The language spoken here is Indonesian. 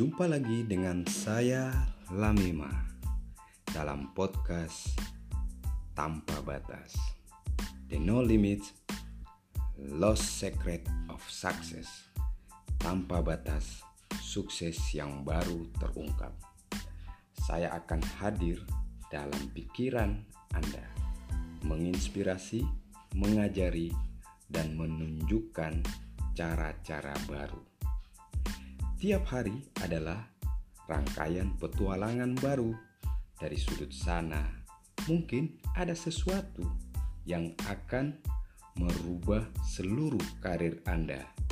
Jumpa lagi dengan saya Lamima dalam podcast Tanpa Batas, The No Limits, Lost Secret of Success. Tanpa batas, sukses yang baru terungkap. Saya akan hadir dalam pikiran Anda, menginspirasi, mengajari, dan menunjukkan cara-cara baru. Tiap hari adalah rangkaian petualangan baru. Dari sudut sana, mungkin ada sesuatu yang akan merubah seluruh karir Anda.